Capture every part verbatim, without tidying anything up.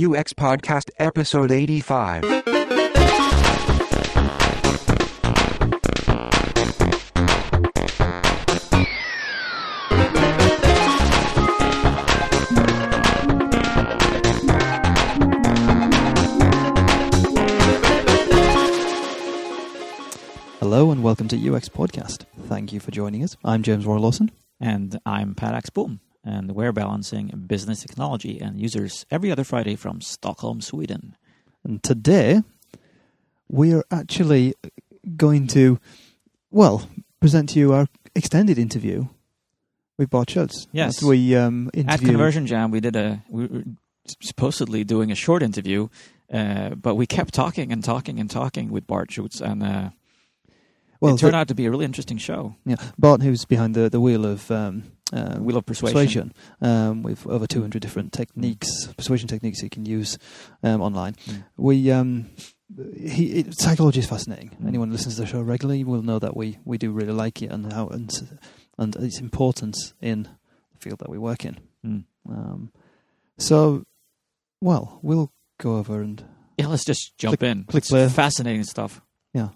U X Podcast Episode eighty-five. Hello and welcome to U X Podcast. Thank you for joining us. I'm James Roy Lawson. And I'm Per Boom. And we're balancing business technology and users every other Friday from Stockholm, Sweden. And today, we are actually going to, well, present to you our extended interview with Bart Schutz. Yes. We, um, At Conversion Jam, we did a, we were supposedly doing a short interview, uh, but we kept talking and talking and talking with Bart Schutz, and uh, well, it turned the, out to be a really interesting show. Yeah, Bart, who's behind the, the wheel of... Um, Uh, Wheel of Persuasion, persuasion um, with over two hundred different techniques, persuasion techniques you can use um, online. Mm. We um, he, it, psychology is fascinating. Mm. Anyone who listens to the show regularly will know that we, we do really like it and how and, and its importance in the field that we work in. Mm. Um, so, well, we'll go over and yeah, let's just jump click, in. Click play. Fascinating stuff. Yeah.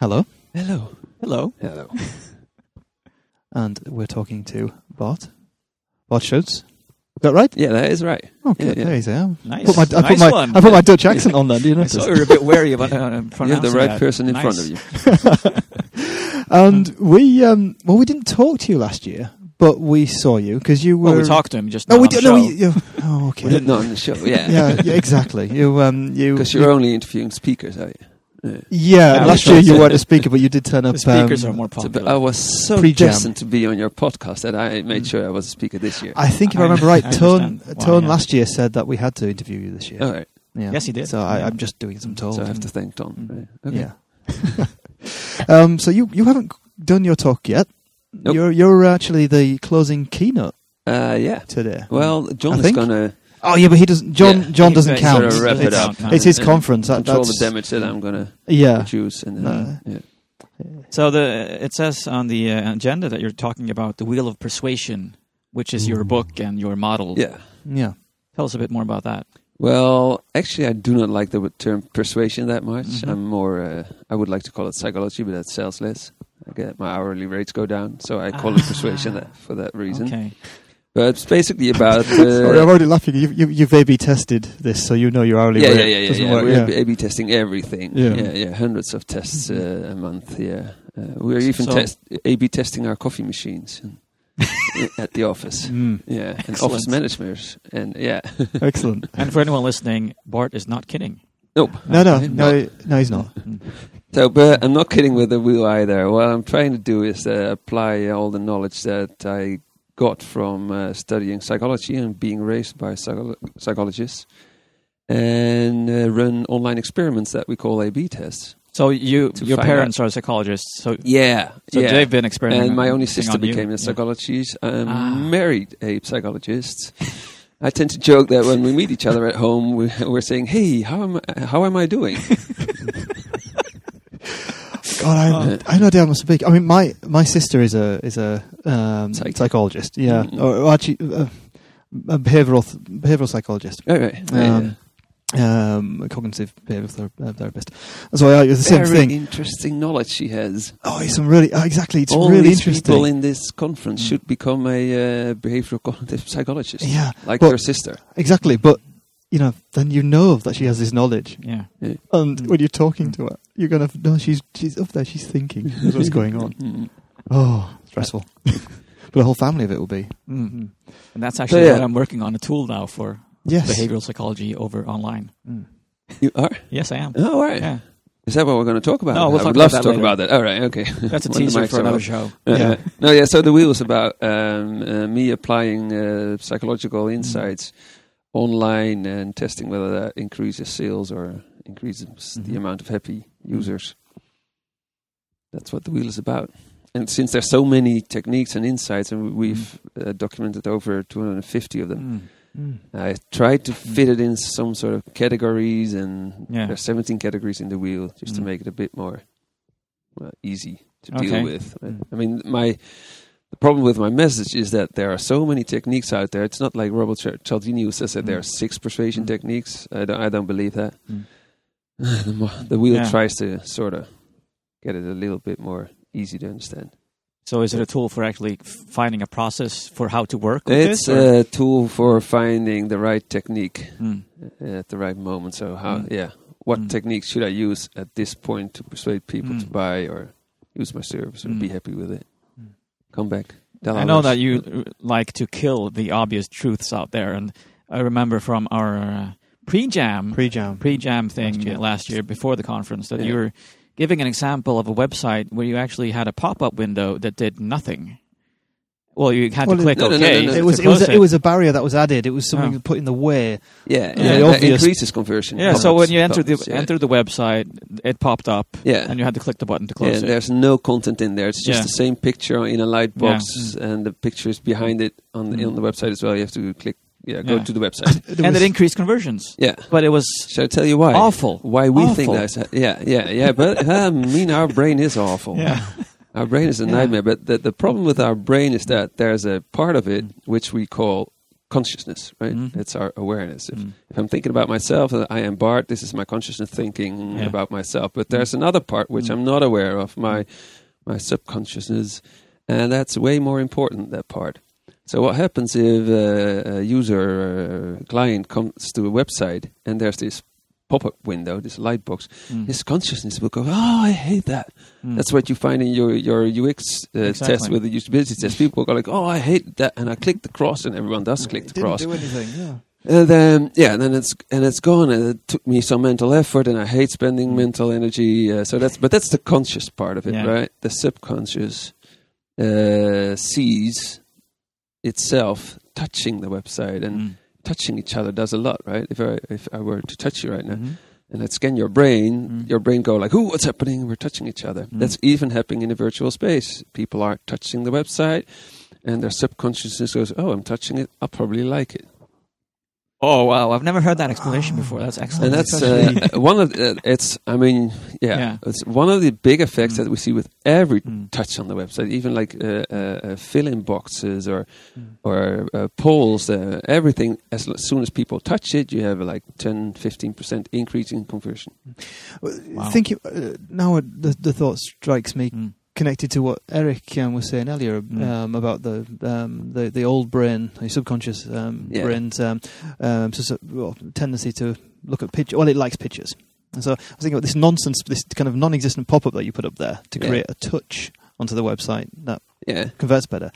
Hello. Hello. Hello. Hello. And we're talking to Bart. Bart Schutz. Is that right? Yeah, that is right. Oh, good. Yeah, yeah. There you go. Nice. Put my, I nice put my, one. I put my Dutch accent on there. Do you notice? I saw you were a bit wary about uh, pronouncing You're the right that. person in nice. front of you. And we, um, well, we didn't talk to you last year, but we saw you because you were... Well, we talked to him just now oh, we did, no, we did. Oh, okay. We did not on the show, yeah. Yeah, yeah, exactly. You, um, you. Because you're you, only interviewing speakers, are you? Yeah, yeah, last year you weren't a speaker, but you did turn up. The speakers um, are more popular. I was so destined to be on your podcast that I made sure I was a speaker this year. I think if I, I remember right, I Tone, Tone yeah. last year said that we had to interview you this year. Oh, right. Yeah. Yes, he did. So yeah. I, I'm just doing some talk. So I have to thank Tone. Mm. Right. Okay. Yeah. um, so you, you haven't done your talk yet. Nope. You're you're actually the closing keynote. Uh, yeah. Today. Well, John I is going to. Oh yeah, but he doesn't. John yeah, John doesn't count. Sort of wrap it up. It's, it's his conference. That, control that's the damage that I'm gonna yeah. choose. And then, uh, yeah. So the it says on the uh, agenda that you're talking about the Wheel of Persuasion, which is mm. your book and your model. Yeah, yeah. Tell us a bit more about that. Well, actually, I do not like the term persuasion that much. Mm-hmm. I'm more. Uh, I would like to call it psychology, but that sells less. I get my hourly rates go down, so I call ah. it persuasion that, for that reason. Okay. But it's basically about... Uh, Sorry, I'm already laughing. You, you, you've A B tested this, so you know you're hourly yeah, rate. Yeah, yeah, yeah. yeah. We're yeah. A B testing everything. Yeah. yeah, yeah. Hundreds of tests uh, a month, yeah. Uh, we're even so test A B testing our coffee machines at the office. Mm. Yeah, Excellent. And office managers. And yeah. Excellent. And for anyone listening, Bart is not kidding. Nope. No, no, no, no, he's not. So, but I'm not kidding with the wheel either. What I'm trying to do is uh, apply all the knowledge that I... got from uh, studying psychology and being raised by psycholo- psychologists and uh, run online experiments that we call A B tests. So you, your parents out. are psychologists. So yeah. So yeah. they've been experimenting. And my only sister became you. a psychologist. Yeah. I'm ah. married a psychologist. I tend to joke that when we meet each other at home, we, we're saying, hey, how am I, how am I doing? God, I, I know damn speak. I mean, my, my sister is a is a um, psychologist. Yeah, mm-hmm. or, or actually uh, a behavioral th- behavioral psychologist. Oh, right. um, yeah. um, a cognitive behavioral ther- uh, therapist. So uh, it's the Very same thing. Interesting knowledge she has. Oh, it's some really uh, exactly. It's All really these interesting. People in this conference mm. should become a uh, behavioral cognitive psychologist. Yeah, like her sister. Exactly, but. You know, then you know that she has this knowledge. Yeah. yeah. And when you're talking to her, you're going to know she's she's up there, she's thinking what's going on. Oh, stressful. But the whole family of it will be. Mm-hmm. And that's actually so, yeah. what I'm working on, a tool now for yes. behavioral psychology over online. Mm. You are? Yes, I am. Oh, all right. Yeah. Is that what we're going to talk about? No, we'll I would love to talk later. about that. All right, okay. That's a teaser for another show. Uh, yeah. No, yeah, so the wheel is about um, uh, me applying uh, psychological insights mm. online and testing whether that increases sales or increases mm-hmm. the amount of happy users. That's what the wheel is about. And since there's so many techniques and insights, and we've mm. uh, documented over two hundred fifty of them, mm. Mm. I tried to mm. fit it in some sort of categories, and yeah. there's seventeen categories in the wheel just mm. to make it a bit more well, easy to okay. deal with. Mm. I mean, my The problem with my message is that there are so many techniques out there. It's not like Robert Cialdini who says that mm. there are six persuasion mm. techniques. I don't, I don't believe that. Mm. the, more, the wheel yeah. tries to sort of get it a little bit more easy to understand. So is it a tool for actually finding a process for how to work with it's this? It's a tool for finding the right technique mm. at the right moment. So how, mm. yeah, what mm. technique should I use at this point to persuade people mm. to buy or use my service or mm. be happy with it? Mm. Come back. Tell I know that you like to kill the obvious truths out there. And I remember from our uh, pre-jam, pre-jam pre-jam thing last year, last year before the conference that yeah. you were giving an example of a website where you actually had a pop-up window that did nothing. Well, you had well, to click no, OK. No, no, no, no. It was it was, a, it was a barrier that was added. It was something oh. put in the way. Yeah, yeah. yeah that increases conversion. Yeah, pop-ups, so when you entered the yeah. entered the website, it popped up. Yeah. And you had to click the button to close yeah, it. There's no content in there. It's just yeah. the same picture in a light box, yeah. and the picture is behind it on the, mm. on the website as well. You have to click. Yeah, go yeah. to the website. And it increased conversions. Yeah. But it was Shall I tell you why? Awful. Why we awful. think that's... Yeah, yeah, yeah. But I mean, our brain is awful. Yeah. Our brain is a yeah. nightmare. But the, the problem with our brain is that there's a part of it which we call consciousness, right? Mm-hmm. It's our awareness. If, mm. if I'm thinking about myself, I am Bart, this is my consciousness thinking yeah. about myself. But there's another part which mm. I'm not aware of, my my subconsciousness. And that's way more important, that part. So what happens if uh, a user or a client comes to a website and there's this pop-up window, this light box, mm. his consciousness will go, oh, I hate that. Mm. That's what you find in your, your U X uh, exactly. test with the usability test. People go like, oh, I hate that. And I click the cross and everyone does click the cross. It didn't do anything, yeah. And then, yeah, and then it's and it's gone, and it took me some mental effort, and I hate spending mm. mental energy. Uh, so that's but that's the conscious part of it, yeah. right? The subconscious uh, sees itself touching the website and mm. touching each other does a lot, right? If I if I were to touch you right now mm-hmm. and I scan your brain, mm. your brain go like, "Ooh, what's happening?" We're touching each other. Mm. That's even happening in a virtual space. People are touching the website, and their subconsciousness goes, "Oh, I'm touching it. I'll probably like it." Oh wow! I've never heard that explanation oh. before. That's excellent. And that's uh, one of uh, it's. I mean, yeah, yeah, it's one of the big effects mm. that we see with every mm. touch on the website, even like uh, uh, fill-in boxes or mm. or uh, polls. Uh, everything. As, as soon as people touch it, you have uh, like ten, fifteen percent increase in conversion. Wow. Think you, uh, now the the thought strikes me. Mm. Connected to what Eric um, was saying earlier um, mm. about the, um, the the old brain, the subconscious um, yeah. brain's um, um, so, so, well, tendency to look at pictures. Well, it likes pictures. And so I was thinking about this nonsense, this kind of non-existent pop-up that you put up there to create yeah. a touch onto the website that yeah. converts better.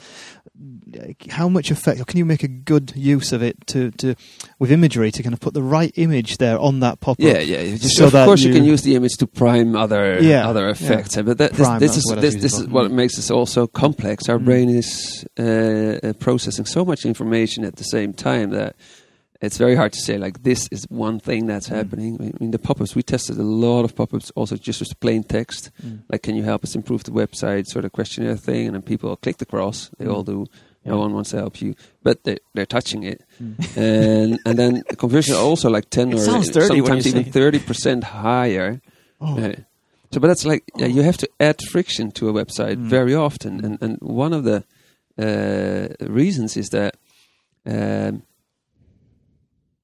How much effect, or can you make a good use of it to, to with imagery to kind of put the right image there on that pop-up? Yeah, yeah. Just, so of that course, you, you can use the image to prime other yeah, other effects, yeah. but that, this, this is this, this is what makes us all so complex. Our mm. brain is uh, processing so much information at the same time that it's very hard to say like this is one thing that's mm. happening. I mean, the pop-ups, we tested a lot of pop-ups also just with plain text. Mm. Like, can you help us improve the website sort of questionnaire thing? And then people click the cross. They mm. all do. Yeah. No one wants to help you. But they, they're touching it. Mm. And and then the conversion also like ten it or sometimes even thirty percent higher. Oh. Uh, so, but that's like, yeah, you have to add friction to a website mm. very often. And, and one of the uh, reasons is that... Um,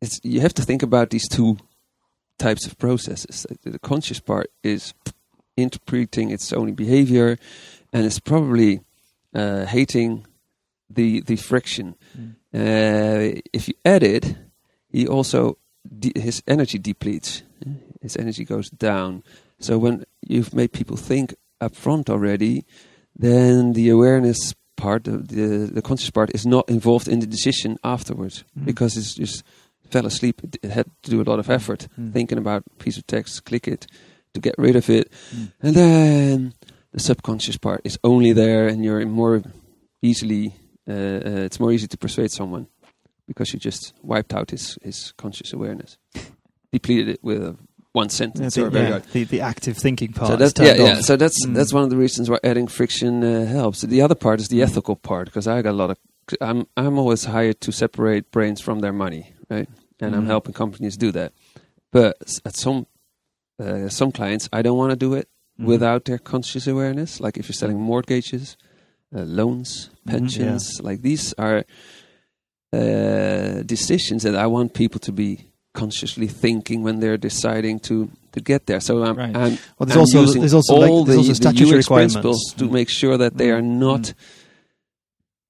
It's, you have to think about these two types of processes. The, the conscious part is interpreting its own behavior, and it's probably uh, hating the the friction. Mm. Uh, if you add it, he also de- his energy depletes. Mm. His energy goes down. So when you've made people think up front already, then the awareness part, the the, the conscious part, is not involved in the decision afterwards mm. because it's just fell asleep. It had to do a lot of effort mm. thinking about a piece of text, click it to get rid of it. Mm. And then the subconscious part is only there, and you're more easily, uh, uh, it's more easy to persuade someone because you just wiped out his, his conscious awareness, depleted it with a one sentence. Yeah, the, or very yeah, the, the active thinking part. So that's, yeah, yeah. So that's, mm. that's one of the reasons why adding friction uh, helps. The other part is the ethical part, because I got a lot of, I'm, I'm always hired to separate brains from their money. Right, and mm-hmm. I'm helping companies do that, but at some uh, some clients, I don't want to do it mm-hmm. without their conscious awareness. Like if you're selling mortgages, uh, loans, pensions. Mm-hmm, yeah. Like these are uh, decisions that I want people to be consciously thinking when they're deciding to, to get there. So I'm, right. I'm, well, there's I'm also, using there's also all like, there's the, also statutory the U S principles mm. to make sure that mm. they are not mm.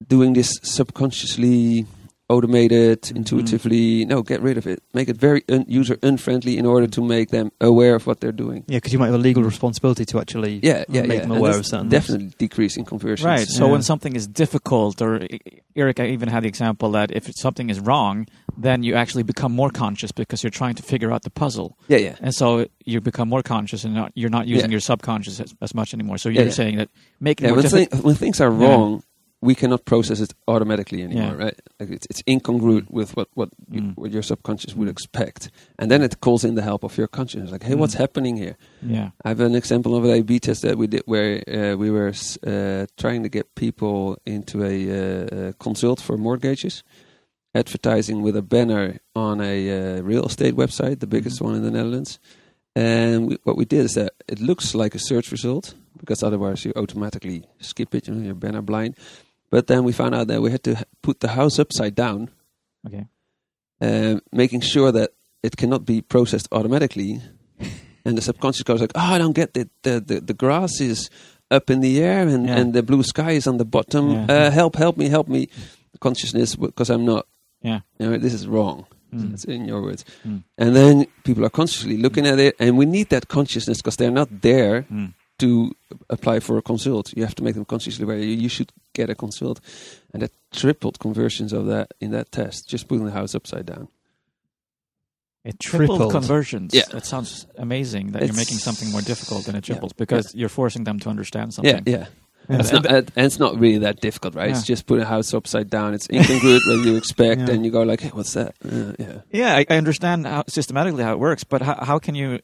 doing this subconsciously, automated, intuitively. Mm. No, get rid of it. Make it very un- user unfriendly in order to make them aware of what they're doing. Yeah, because you might have a legal responsibility to actually yeah, yeah, make yeah. them aware of something. Definitely decreasing conversions. Right. So yeah. when something is difficult, or Eric, I even had the example that if something is wrong, then you actually become more conscious because you're trying to figure out the puzzle. Yeah, yeah. And so you become more conscious, and not, you're not using yeah. your subconscious as, as much anymore. So you're yeah, yeah. saying that make it yeah, more difficult. Th- when things are wrong. Yeah. We cannot process it automatically anymore, yeah. right? Like it's, it's incongruent with what what, you, mm. what your subconscious would expect, and then it calls in the help of your consciousness. Like, hey, mm. what's happening here? Yeah, I have an example of an A B test that we did where uh, we were uh, trying to get people into a uh, consult for mortgages, advertising with a banner on a uh, real estate website, the biggest mm. one in the Netherlands. And we, what we did is that it looks like a search result, because otherwise you automatically skip it, you know, you're banner blind. But then we found out that we had to put the house upside down, okay, uh, making sure that it cannot be processed automatically. And the subconscious goes like, "Oh, I don't get it. The the, the grass is up in the air, and, yeah. and the blue sky is on the bottom. Yeah. Uh, help! Help me! Help me!" Consciousness, because I'm not. Yeah, you know, this is wrong. Mm. That's in your words. Mm. And then people are consciously looking mm. at it, and we need that consciousness because they're not there. Mm. To apply for a consult, you have to make them consciously aware. You, you should get a consult, and that tripled conversions of that in that test. Just putting the house upside down. It tripled, tripled. conversions. Yeah. That sounds amazing. That it's, you're making something more difficult than it triples yeah, because yeah. you're forcing them to understand something. Yeah, yeah. And it's, not, and it's not really that difficult, right? Yeah. It's just putting a house upside down. It's incongruent what you expect, yeah. and you go like, "Hey, what's that?" Uh, yeah. Yeah, I, I understand how, systematically how it works, but how, how can you?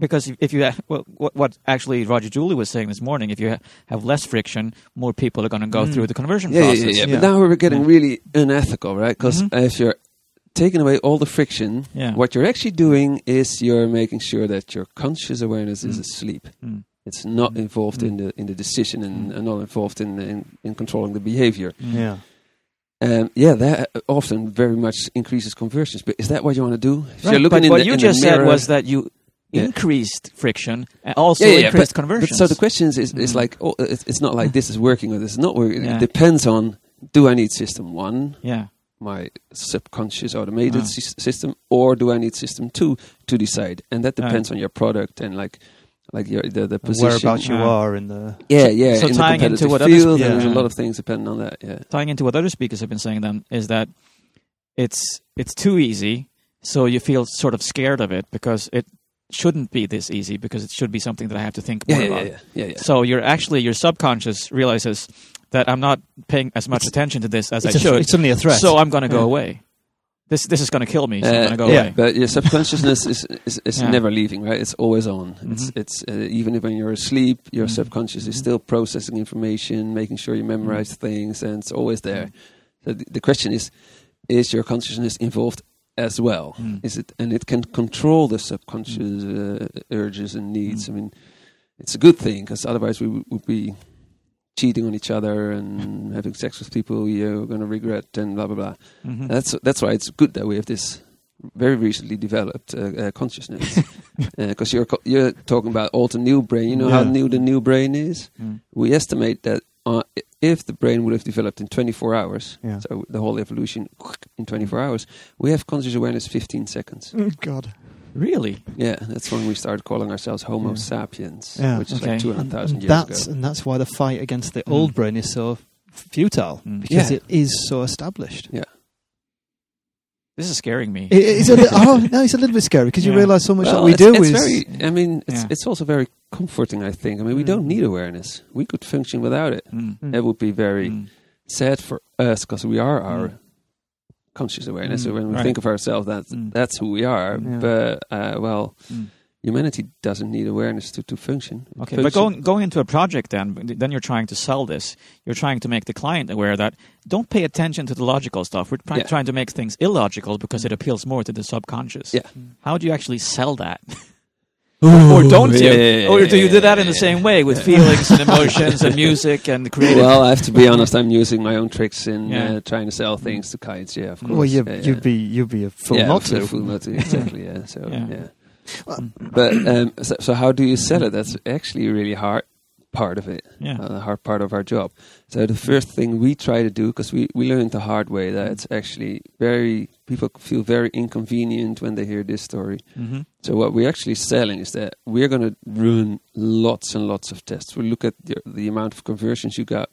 Because if you well, what actually Roger Julie was saying this morning, if you have less friction, more people are going to go mm. through the conversion yeah, process. Yeah, yeah, yeah. But yeah. now we're getting really unethical, right? Because mm-hmm. if you're taking away all the friction, yeah. what you're actually doing is you're making sure that your conscious awareness mm. is asleep. Mm. It's not mm. involved mm. in the in the decision and, mm. and not involved in, in in controlling the behavior. Yeah. Um, yeah, that often very much increases conversions. But is that what you want to do? If right, you're looking but in what the, you in just the mirror, said was that you. Yeah. Increased friction and also yeah, yeah, increased but, conversions. But so the question is, is mm-hmm. like, oh, it's, it's not like this is working or this is not working. Yeah. It depends on, do I need system one, yeah. my subconscious automated ah. s- system, or do I need system two to decide? And that depends ah. on your product and like like your the, the position. Whereabouts you ah. are in the... Yeah, yeah. So in tying into what other... Spe- yeah. There's a lot of things depending on that, yeah. Tying into what other speakers have been saying then is that it's it's too easy, so you feel sort of scared of it because it shouldn't be this easy because it should be something that I have to think more yeah, yeah, about. Yeah, yeah, yeah, yeah. So you're actually, your subconscious realizes that I'm not paying as much it's, attention to this as I a, should. It's only a threat. So I'm going to go yeah. away. This this is going to kill me, so uh, I'm going to go yeah, away. But your subconsciousness is, is, is yeah. never leaving, right? It's always on. Mm-hmm. It's it's uh, even if when you're asleep, your mm-hmm. subconscious is still processing information, making sure you memorize mm-hmm. things, and it's always there. Mm-hmm. So th- the question is, is your consciousness involved as well? Mm. Is it, and it can control the subconscious uh, urges and needs. Mm. I mean, it's a good thing because otherwise we w- would be cheating on each other and having sex with people you're going to regret and blah blah blah. Mm-hmm. That's that's why it's good that we have this very recently developed uh, uh, consciousness because uh, you're co- you're talking about old and new brain. You know yeah. how new the new brain is. Mm. We estimate that uh, if the brain would have developed in twenty-four hours, yeah. so the whole evolution in twenty-four hours, we have conscious awareness fifteen seconds. Oh God. Really? Yeah, that's when we started calling ourselves Homo yeah. sapiens, yeah. which is okay. like two hundred thousand years that's, ago. And that's why the fight against the mm. old brain is so futile, mm. because yeah. it is so established. Yeah. This is scaring me. It, it's a li- oh, no, it's a little bit scary because yeah. you realize so much well, that we it's, do it's is... Very, I mean, it's, yeah. it's also very comforting, I think. I mean, mm. we don't need awareness. We could function without it. Mm. It would be very mm. sad for us because we are our mm. conscious awareness. Mm. So when we right. think of ourselves, that's, mm. that's who we are. Yeah. But, uh, well... Mm. Humanity doesn't need awareness to, to function. Okay, function. But going going into a project, then then you're trying to sell this. You're trying to make the client aware that don't pay attention to the logical stuff. We're yeah. trying to make things illogical because it appeals more to the subconscious. Yeah. How do you actually sell that? Ooh, or don't yeah, you? Yeah, yeah, or do you do that in the same way with feelings and emotions and music and creative? Well, I have to be honest. I'm using my own tricks in yeah. uh, trying to sell things to kids. Yeah, of course. Well, you, yeah, you'd yeah. be you'd be a fool yeah, not to. A fool not to. Exactly. Yeah. So yeah. yeah. Well, but um, so, so how do you sell it? That's actually a really hard part of it. Yeah. Uh, the hard part of our job. So the first thing we try to do, because we we learned the hard way that it's actually very. People feel very inconvenient when they hear this story. Mm-hmm. So what we're actually selling is that we're going to run lots and lots of tests. We look at the, the amount of conversions you got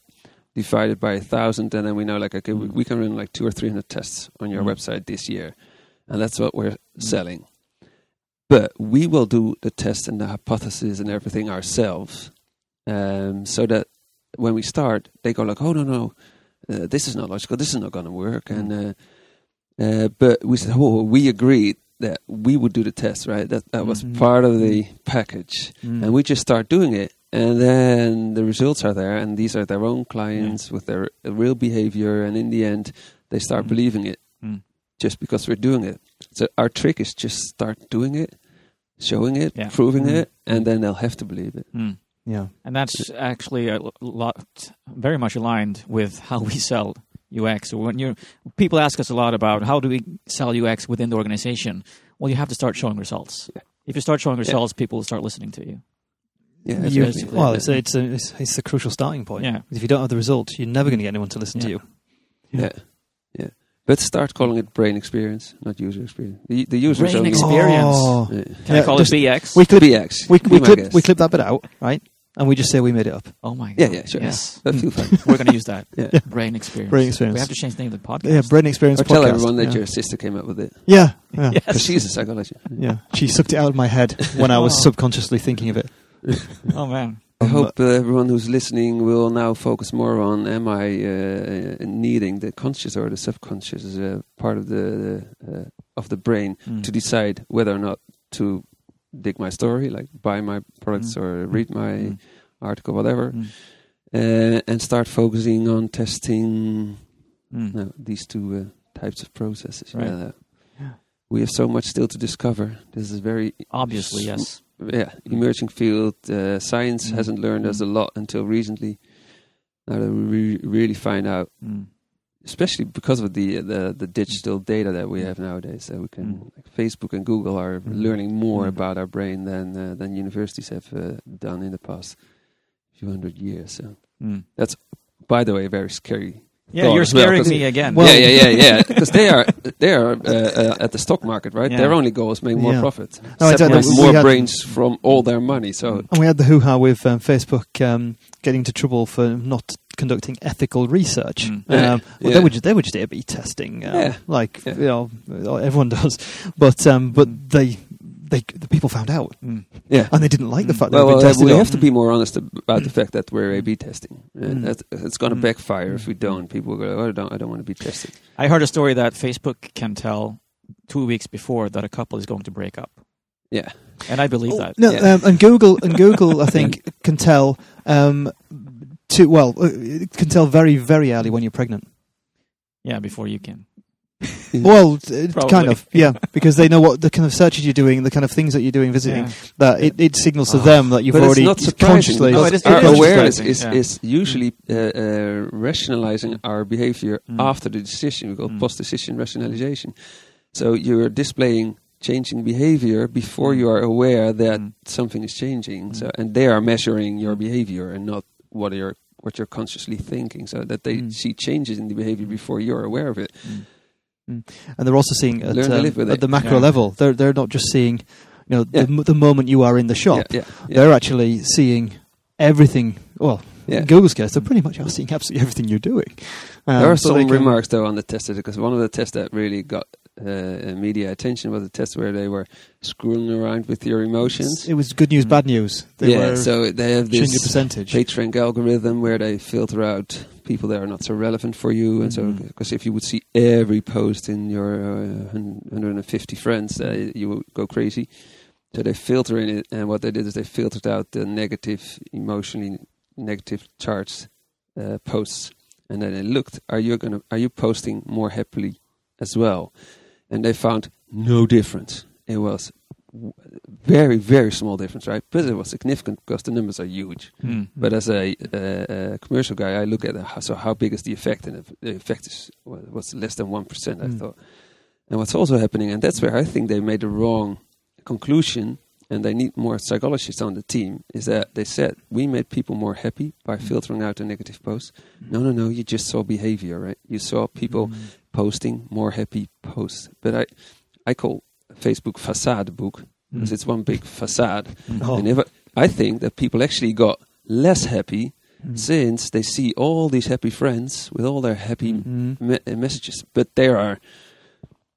divided by a thousand, and then we know, like, okay, we, we can run like two or three hundred tests on your mm-hmm. website this year, and that's what we're mm-hmm. selling. But we will do the test and the hypothesis and everything ourselves, um, so that when we start, they go like, oh no no, uh, this is not logical. This is not going to work, mm-hmm. and. Uh, Uh, but we said, oh, we agreed that we would do the test, right? That that was mm-hmm. part of the package. Mm. And we just start doing it. And then the results are there. And these are their own clients yeah. with their real behavior. And in the end, they start mm. believing it mm. just because we're doing it. So our trick is just start doing it, showing it, yeah. proving mm. it, and then they'll have to believe it. Mm. Yeah. And that's actually a lot, very much aligned with how we sell U X. Or when you people ask us a lot about how do we sell U X within the organization. Well, you have to start showing results. Yeah. If you start showing results, yeah. people will start listening to you. Yeah, you, basically. Well, it's a, it's, a, it's a crucial starting point. Yeah. If you don't have the results, you're never going to get anyone to listen yeah. to you. Yeah. yeah, yeah. But start calling it brain experience, not user experience. The, the user brain experience. Oh. Yeah. Can yeah, I call it B X? We clip B X. We, we, clip, we clip that bit out, right? And we just say we made it up. Oh my God. Yeah, yeah, sure. Yes. That's too fun. We're going to use that. Yeah. Yeah. Brain experience. Brain experience. We have to change the name of the podcast. Yeah, brain experience or podcast. Or tell everyone that yeah. your sister came up with it. Yeah. Because yeah. yes. she's a psychologist. Yeah. She sucked it out of my head when oh. I was subconsciously thinking of it. Oh, man. I hope uh, everyone who's listening will now focus more on am I uh, needing the conscious or the subconscious uh, part of the uh, of the brain mm. to decide whether or not to dig my story, like buy my products mm. or read my mm. article, whatever, mm. uh, and start focusing on testing mm. no, these two uh, types of processes. Right. Uh, yeah. We have so much still to discover. This is very obviously sw- yes, yeah, emerging field. Uh, science mm. hasn't learned mm. us a lot until recently. Now that we re- really find out, mm. especially because of the, the the digital data that we have nowadays, that we can mm. like Facebook and Google are mm. learning more mm. about our brain than uh, than universities have uh, done in the past few hundred years. So mm. that's, by the way, very scary. Yeah, you're scaring well, me again. Well, yeah, yeah, yeah, yeah. Because they are they are uh, uh, at the stock market, right? Yeah. Their only goal is make more yeah. profit, no, separate more had, brains from all their money. So and we had the hoo-ha with um, Facebook um, getting into trouble for not conducting ethical research. Mm. Yeah. Um, well, yeah. They were just, they were just A B testing, um, yeah. like yeah. you know, everyone does. But um, but they they the people found out, mm. yeah, and they didn't like mm. the fact well, that well, been tested. We have mm. to be more honest about mm. the fact that we're A B testing. Mm. That's, it's going to mm. backfire if we don't. People go, oh, I don't, I don't want to be tested. I heard a story that Facebook can tell two weeks before that a couple is going to break up. Yeah, and I believe oh, that. No, yeah. um, and Google and Google, I think, can tell. Um, To, well, it can tell very, very early when you're pregnant. Yeah, before you can. Well, kind of, yeah, because they know what the kind of searches you're doing, the kind of things that you're doing, visiting, yeah. that it, it signals to oh. them that you've but already it's not consciously... No, it is, our it awareness is, yeah. is usually uh, uh, rationalizing our behavior mm. after the decision. We call mm. post-decision rationalization. So you're displaying changing behavior before you are aware that mm. something is changing. Mm. So, and they are measuring your behavior and not what you're what you're consciously thinking, so that they mm. see changes in the behavior before you're aware of it. Mm. Mm. And they're also seeing at, um, at the macro yeah. level. They're they're not just seeing, you know, yeah. the, the moment you are in the shop. Yeah, yeah, yeah. They're actually seeing everything. Well, yeah. in Google's case, they pretty much are seeing absolutely everything you're doing. Um, there are some remarks though on the test, because one of the tests that really got Uh, media attention was a test where they were screwing around with your emotions. It was good news, mm. bad news. They yeah, were so they have this percentage. PageRank algorithm where they filter out people that are not so relevant for you. And mm. so, because if you would see every post in your uh, one hundred fifty friends, uh, you would go crazy. So they filter in it, and what they did is they filtered out the negative, emotionally negative charged uh, posts, and then they looked: Are you gonna? Are you posting more happily as well? And they found no difference. It was very, very small difference, right? But it was significant because the numbers are huge. Mm. But as a, a, a commercial guy, I look at how, so how big is the effect, and the effect is was less than one percent, mm. I thought. And what's also happening, and that's where I think they made the wrong conclusion, and they need more psychologists on the team, is that they said, we made people more happy by filtering out the negative posts. No, no, no, you just saw behavior, right? You saw people mm. posting more happy posts. But I I call Facebook facade book, because mm. it's one big facade. Oh. And if I, I think that people actually got less happy mm. since they see all these happy friends with all their happy mm. me- messages. But they are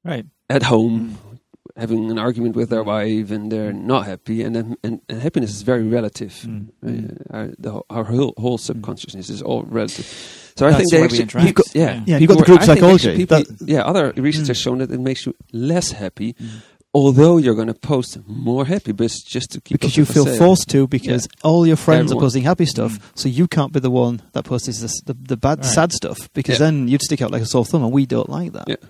right at home, mm. having an argument with their wife, and they're not happy. And then, and, and happiness is very relative. Mm. Uh, our, the, our whole, whole subconsciousness mm. is all relative. So That's I think they actually, you got, yeah, yeah, you got the group were, psychology. People, yeah, other research mm. has shown that it makes you less happy, mm. although you're going to post more happy, but it's just to keep because you feel sale. forced to, because yeah. all your friends Everyone. are posting happy stuff, mm. so you can't be the one that posts this, the the bad, right. sad stuff, because yeah. then you'd stick out like a sore thumb, and we don't like that. Yeah.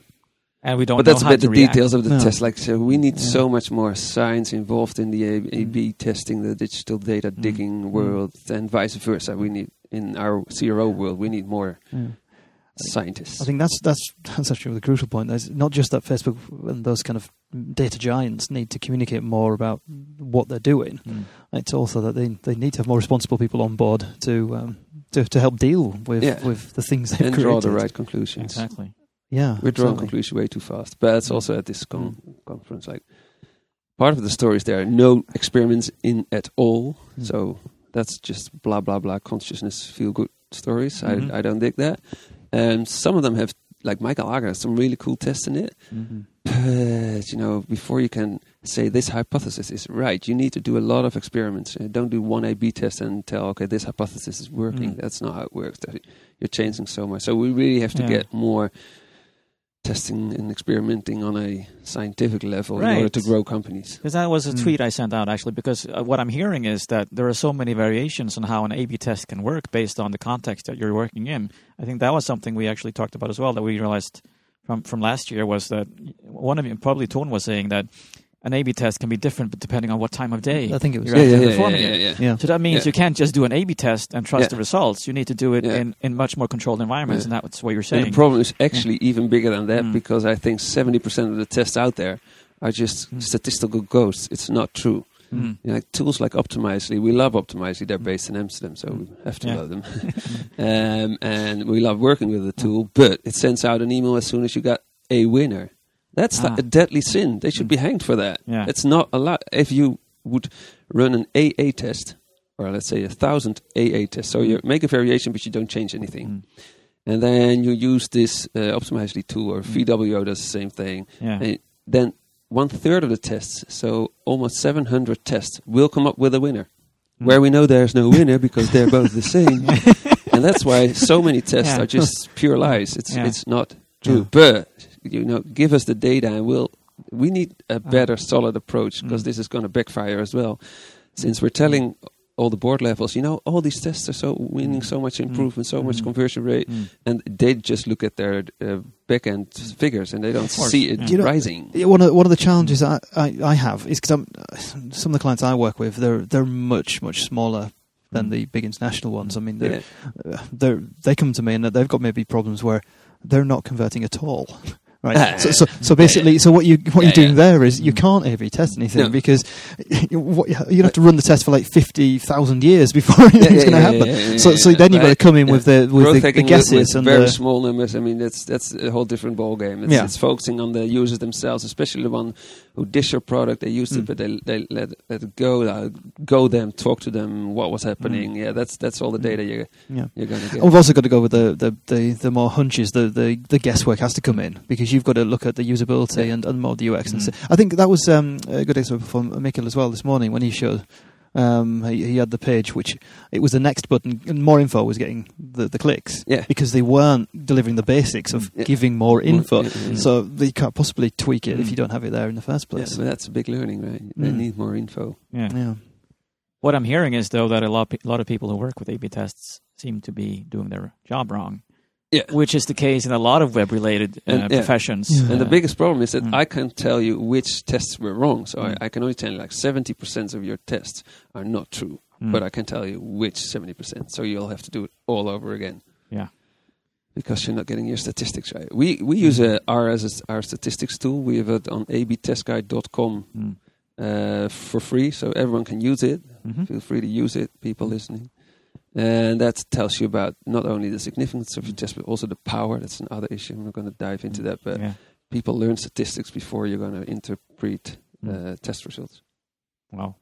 And we don't but know that's how a bit to the react. details of the no. test. Like, so we need yeah. so much more science involved in the A B mm. testing, the digital data mm. digging world, mm. and vice versa. We need in our C R O world, we need more yeah. scientists. I think that's that's that's actually the crucial point. It's not just that Facebook and those kind of data giants need to communicate more about what they're doing. Mm. It's also that they they need to have more responsible people on board to um, to, to help deal with yeah. with the things they've and created. Draw the right conclusions. Exactly. Yeah, we're drawing conclusions way too fast. But that's also at this con- mm. conference. Like, part of the story is there are no experiments in at all. Mm. So that's just blah blah blah consciousness feel good stories. Mm-hmm. I I don't dig that. And um, some of them have, like Michael Agar, some really cool tests in it. Mm-hmm. But you know, before you can say this hypothesis is right, you need to do a lot of experiments. Uh, don't do one A B test and tell, okay, this hypothesis is working. Mm. That's not how it works. You're changing so much. So we really have to yeah. get more testing and experimenting on a scientific level right. in order to grow companies. Because that was a tweet mm. I sent out, actually, because uh, what I'm hearing is that there are so many variations on how an A B test can work based on the context that you're working in. I think that was something we actually talked about as well, that we realized from, from last year, was that one of you, probably Tone, was saying that an A B test can be different but depending on what time of day I think it was you're yeah, actually yeah, performing yeah, yeah, yeah, yeah. it. Yeah. So that means yeah. you can't just do an A B test and trust yeah. the results. You need to do it yeah. in, in much more controlled environments, yeah. and that's what you're saying. And the problem is actually yeah. even bigger than that, mm. because I think seventy percent of the tests out there are just mm. statistical ghosts. It's not true. Mm. You know, like tools like Optimizely, we love Optimizely, they're based in Amsterdam, so we have to yeah. love them. um, and we love working with the tool, but it sends out an email as soon as you got a winner. That's ah. a deadly sin. They should mm. be hanged for that. Yeah. It's not allowed. If you would run an A A test, or let's say a thousand A A tests, so you make a variation but you don't change anything, mm. and then you use this uh, Optimizely tool, or V W O does the same thing, yeah. and then one third of the tests, so almost seven hundred tests, will come up with a winner, mm. where we know there's no winner because they're both the same. And that's why so many tests yeah. are just pure lies. It's yeah. it's not true. Yeah. But you know, give us the data, and we'll. We need a better, solid approach, because mm. this is going to backfire as well. Since we're telling all the board levels, you know, all these tests are so winning, so much improvement, so mm. much conversion rate, mm. and they just look at their uh, back end figures and they don't see it yeah. you know, rising. One of one of the challenges I, I, I have is because some of the clients I work with, they're they're much much smaller than mm. the big international ones. I mean, they yeah. they they come to me and they've got maybe problems where they're not converting at all. Right. Uh, so, so, so basically, yeah. so what you what yeah, you're doing yeah. there is you can't A B test anything no. because you what, you'd have to run the test for like fifty thousand years before anything's yeah, yeah, going to yeah, happen. Yeah, yeah, yeah, so, so yeah, then you've got to come in yeah. with the with the, the guesses with, with and very the small numbers. I mean, that's that's a whole different ball game. It's, yeah. it's focusing on the users themselves, especially the one who dish your product. They used mm. it, but they they let let it go, uh, go them, talk to them. What was happening? Mm. Yeah, that's that's all the data you yeah. you're going to get. We've also got to go with the the, the, the more hunches. The, the the guesswork has to come in, because you've got to look at the usability yeah. and, and more the U X. Mm. And so I think that was um, a good example from Mikkel as well this morning, when he showed, um, he, he had the page, which it was the next button, and more info was getting the, the clicks yeah. because they weren't delivering the basics of yeah. giving more info. Yeah, yeah, yeah. So they can't possibly tweak it mm. if you don't have it there in the first place. Yeah, but that's a big learning, right? They mm. need more info. Yeah. yeah. What I'm hearing is, though, that a lot, a lot of people who work with A B tests seem to be doing their job wrong. Yeah. Which is the case in a lot of web-related uh, and, yeah. professions. Yeah. And the biggest problem is that mm. I can't tell you which tests were wrong. So mm. I, I can only tell you like seventy percent of your tests are not true. Mm. But I can tell you which seventy percent. So you'll have to do it all over again. Yeah. Because you're not getting your statistics right. We we use a, our, as a, our statistics tool. We have it on a b test guide dot com mm. uh, for free. So everyone can use it. Mm-hmm. Feel free to use it, people listening. And that tells you about not only the significance of your test, but also the power. That's another issue. I'm not going to dive into that. But yeah. people learn statistics before you're going to interpret uh, test results. Wow.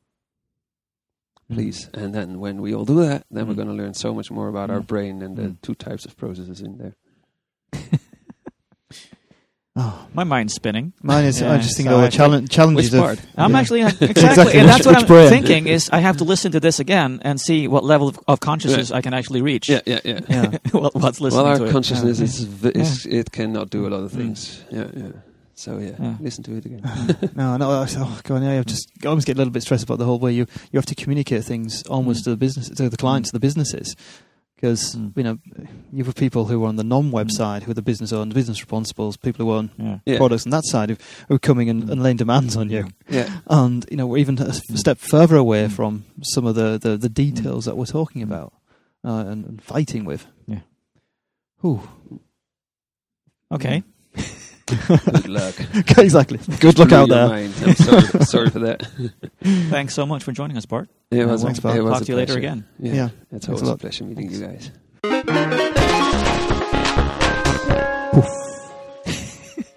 Please. Mm. And then when we all do that, then mm. we're going to learn so much more about yeah. our brain and the mm. two types of processes in there. Oh, my mind's spinning. Mine is. Yeah, I'm just thinking so all the challenge, challenges. Which part? Of, I'm yeah. actually exactly, exactly. And that's which, what I'm brand? thinking is I have to listen to this again and see what level of, of consciousness yeah. I can actually reach. Yeah, yeah, yeah. yeah. what, what's listening? Well, our to consciousness it. is, is yeah. it cannot do a lot of things. Mm. Yeah, yeah. So yeah, yeah, listen to it again. no, no. Oh, God, yeah, I just I always get a little bit stressed about the whole way you, you have to communicate things almost mm. to the business, to the clients, mm. the businesses. Because, mm. you know, you have people who are on the non-web mm. side, who are the business owners, business responsibles, people who own yeah. Yeah. products on that side, who, who are coming and, and laying demands on you. Yeah. And, you know, we're even a step further away mm. from some of the, the, the details mm. that we're talking about uh, and, and fighting with. Yeah. Whew. Okay. Good luck. Exactly. Good luck out there. Mind. I'm sorry, sorry for that. Thanks so much for joining us, Bart. Yeah, it was Thanks, Bart. It was Talk to you later again. Yeah, yeah. It's always a, a pleasure meeting Thanks. you guys. Poof.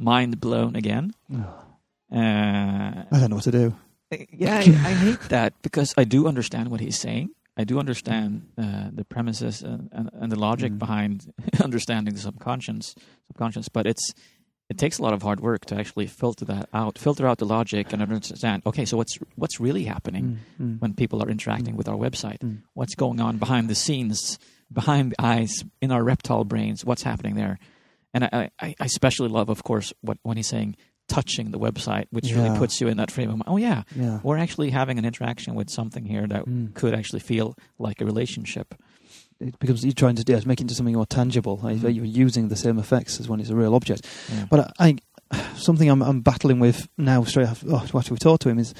Mind blown again. Oh. Uh, I don't know what to do. Yeah, I, I hate that because I do understand what he's saying. I do understand uh, the premises and, and, and the logic mm. behind understanding the subconscious, subconscious, but it's it takes a lot of hard work to actually filter that out, filter out the logic, and understand. Okay, so what's what's really happening mm. when people are interacting mm. with our website? Mm. What's going on behind the scenes, behind the eyes, in our reptile brains? What's happening there? And I, I, I especially love, of course, what when he's saying touching the website, which yeah. really puts you in that frame of mind. Oh yeah, yeah, we're actually having an interaction with something here that mm. could actually feel like a relationship. It becomes you're trying to do, make it into something more tangible. Mm-hmm. You're using the same effects as when it's a real object. Yeah. But I, I something I'm, I'm battling with now straight after, oh, after we talked to him is,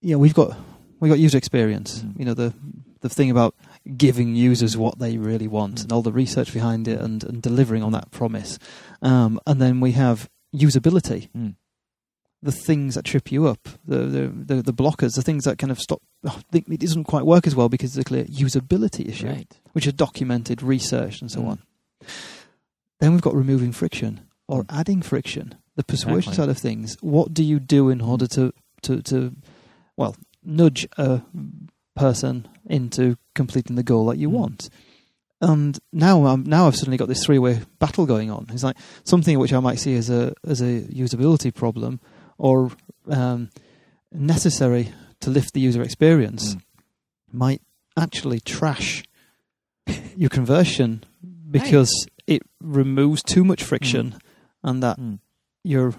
you know, we've got we got user experience. Mm. You know the the thing about giving users what they really want mm. and all the research behind it and, and delivering on that promise. Um, and then we have usability, mm. the things that trip you up, the, the the the blockers, the things that kind of stop. Oh, it doesn't quite work as well because it's a clear usability issue, right. which are documented, researched, and so mm. on. Then we've got removing friction or mm. adding friction. The persuasion exactly. side of things. What do you do in order to to to well nudge a person into completing the goal that you mm. want? And now, I'm, now I've suddenly got this three-way battle going on. It's like something which I might see as a as a usability problem, or um, necessary to lift the user experience, mm. might actually trash your conversion because hey. it removes too much friction, mm. and that mm. your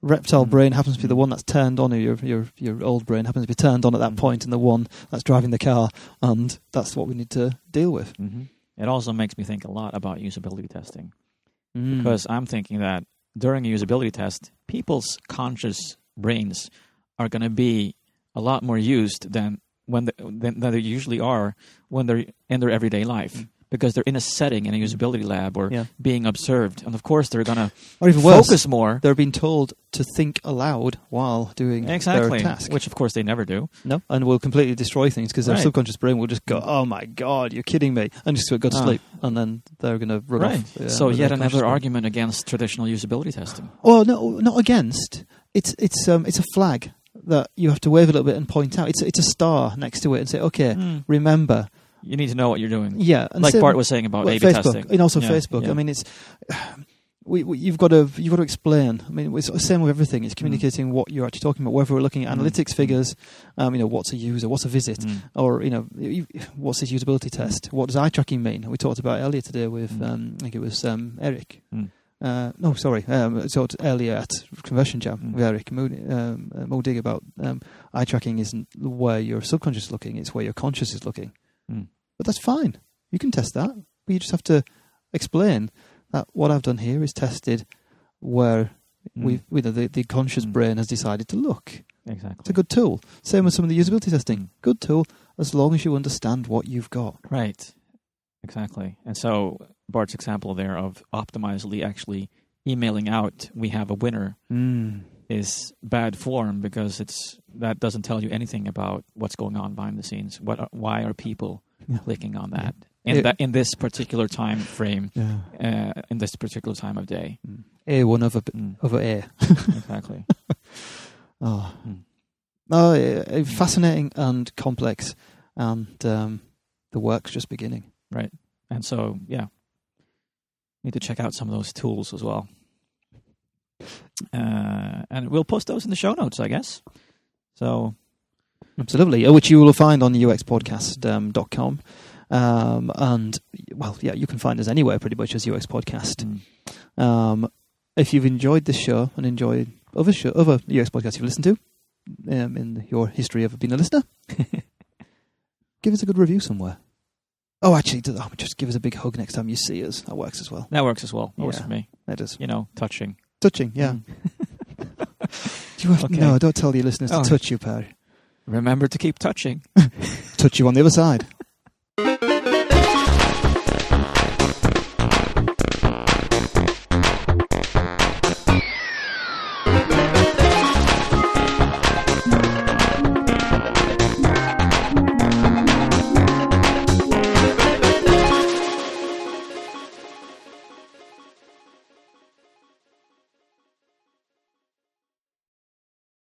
reptile mm. brain happens to be the one that's turned on, or your your your old brain happens to be turned on at that mm. point, and the one that's driving the car, and that's what we need to deal with. Mm-hmm. It also makes me think a lot about usability testing mm. because I'm thinking that during a usability test, people's conscious brains are going to be a lot more used than when the, than, than they usually are when they're in their everyday life mm. because they're in a setting in a usability lab or yeah. being observed, and of course they're going to focus worse, more. They're being told to think aloud while doing exactly. their task, which of course they never do. No, and will completely destroy things because their right. subconscious brain will just go, "Oh my God, you're kidding me," and just go to ah. sleep, and then they're going to run right. off. Yeah, so yet another argument against traditional usability testing. Oh no, not against. It's it's um it's a flag that you have to wave a little bit and point out. It's it's a star next to it and say, "Okay, mm. remember." You need to know what you're doing. Yeah, and like so, Bart was saying about well, A B Facebook, testing, and also yeah, Facebook. Yeah. I mean, it's we, we, you've got to you've got to explain. I mean, it's the same with everything. It's communicating mm. what you're actually talking about. Whether we're looking at mm. analytics figures, um, you know, what's a user, what's a visit, mm. or you know, you, what's this usability test? What does eye tracking mean? We talked about it earlier today with mm. um, I think it was um, Eric. Mm. Uh, no, sorry, um, I talked earlier at Conversion Jam mm. with Eric Moody, um, Moody about um, eye tracking isn't where your subconscious is looking; it's where your conscious is looking. Mm. But that's fine. You can test that. But you just have to explain that what I've done here is tested where mm. we've, we know, the, the conscious mm. brain has decided to look. Exactly. It's a good tool. Same with some of the usability testing. Good tool as long as you understand what you've got. Right. Exactly. And so Bart's example there of Optimizely actually emailing out, we have a winner, mm. is bad form because it's that doesn't tell you anything about what's going on behind the scenes. What? Are, why are people yeah. clicking on that? Yeah. In, it, that, in this particular time frame, yeah. uh, in this particular time of day. Mm. A one over, mm. over A. Exactly. Oh, mm. oh uh, fascinating and complex, and um, the work's just beginning. Right. And so, yeah, need to check out some of those tools as well. Uh, and we'll post those in the show notes, I guess. So, absolutely, which you will find on U X podcast dot com. Um, and, well, yeah, you can find us anywhere pretty much as U X Podcast. Mm. Um, if you've enjoyed this show and enjoyed other show, other U X podcasts you've listened to um, in your history of being a listener, give us a good review somewhere. Oh, actually, just give us a big hug next time you see us. That works as well. That works as well. That works yeah, for me. That is. You know, touching. Touching, yeah. Do you have, okay. No, don't tell your listeners oh. to touch you, Per. Remember to keep touching. Touch you on the other side.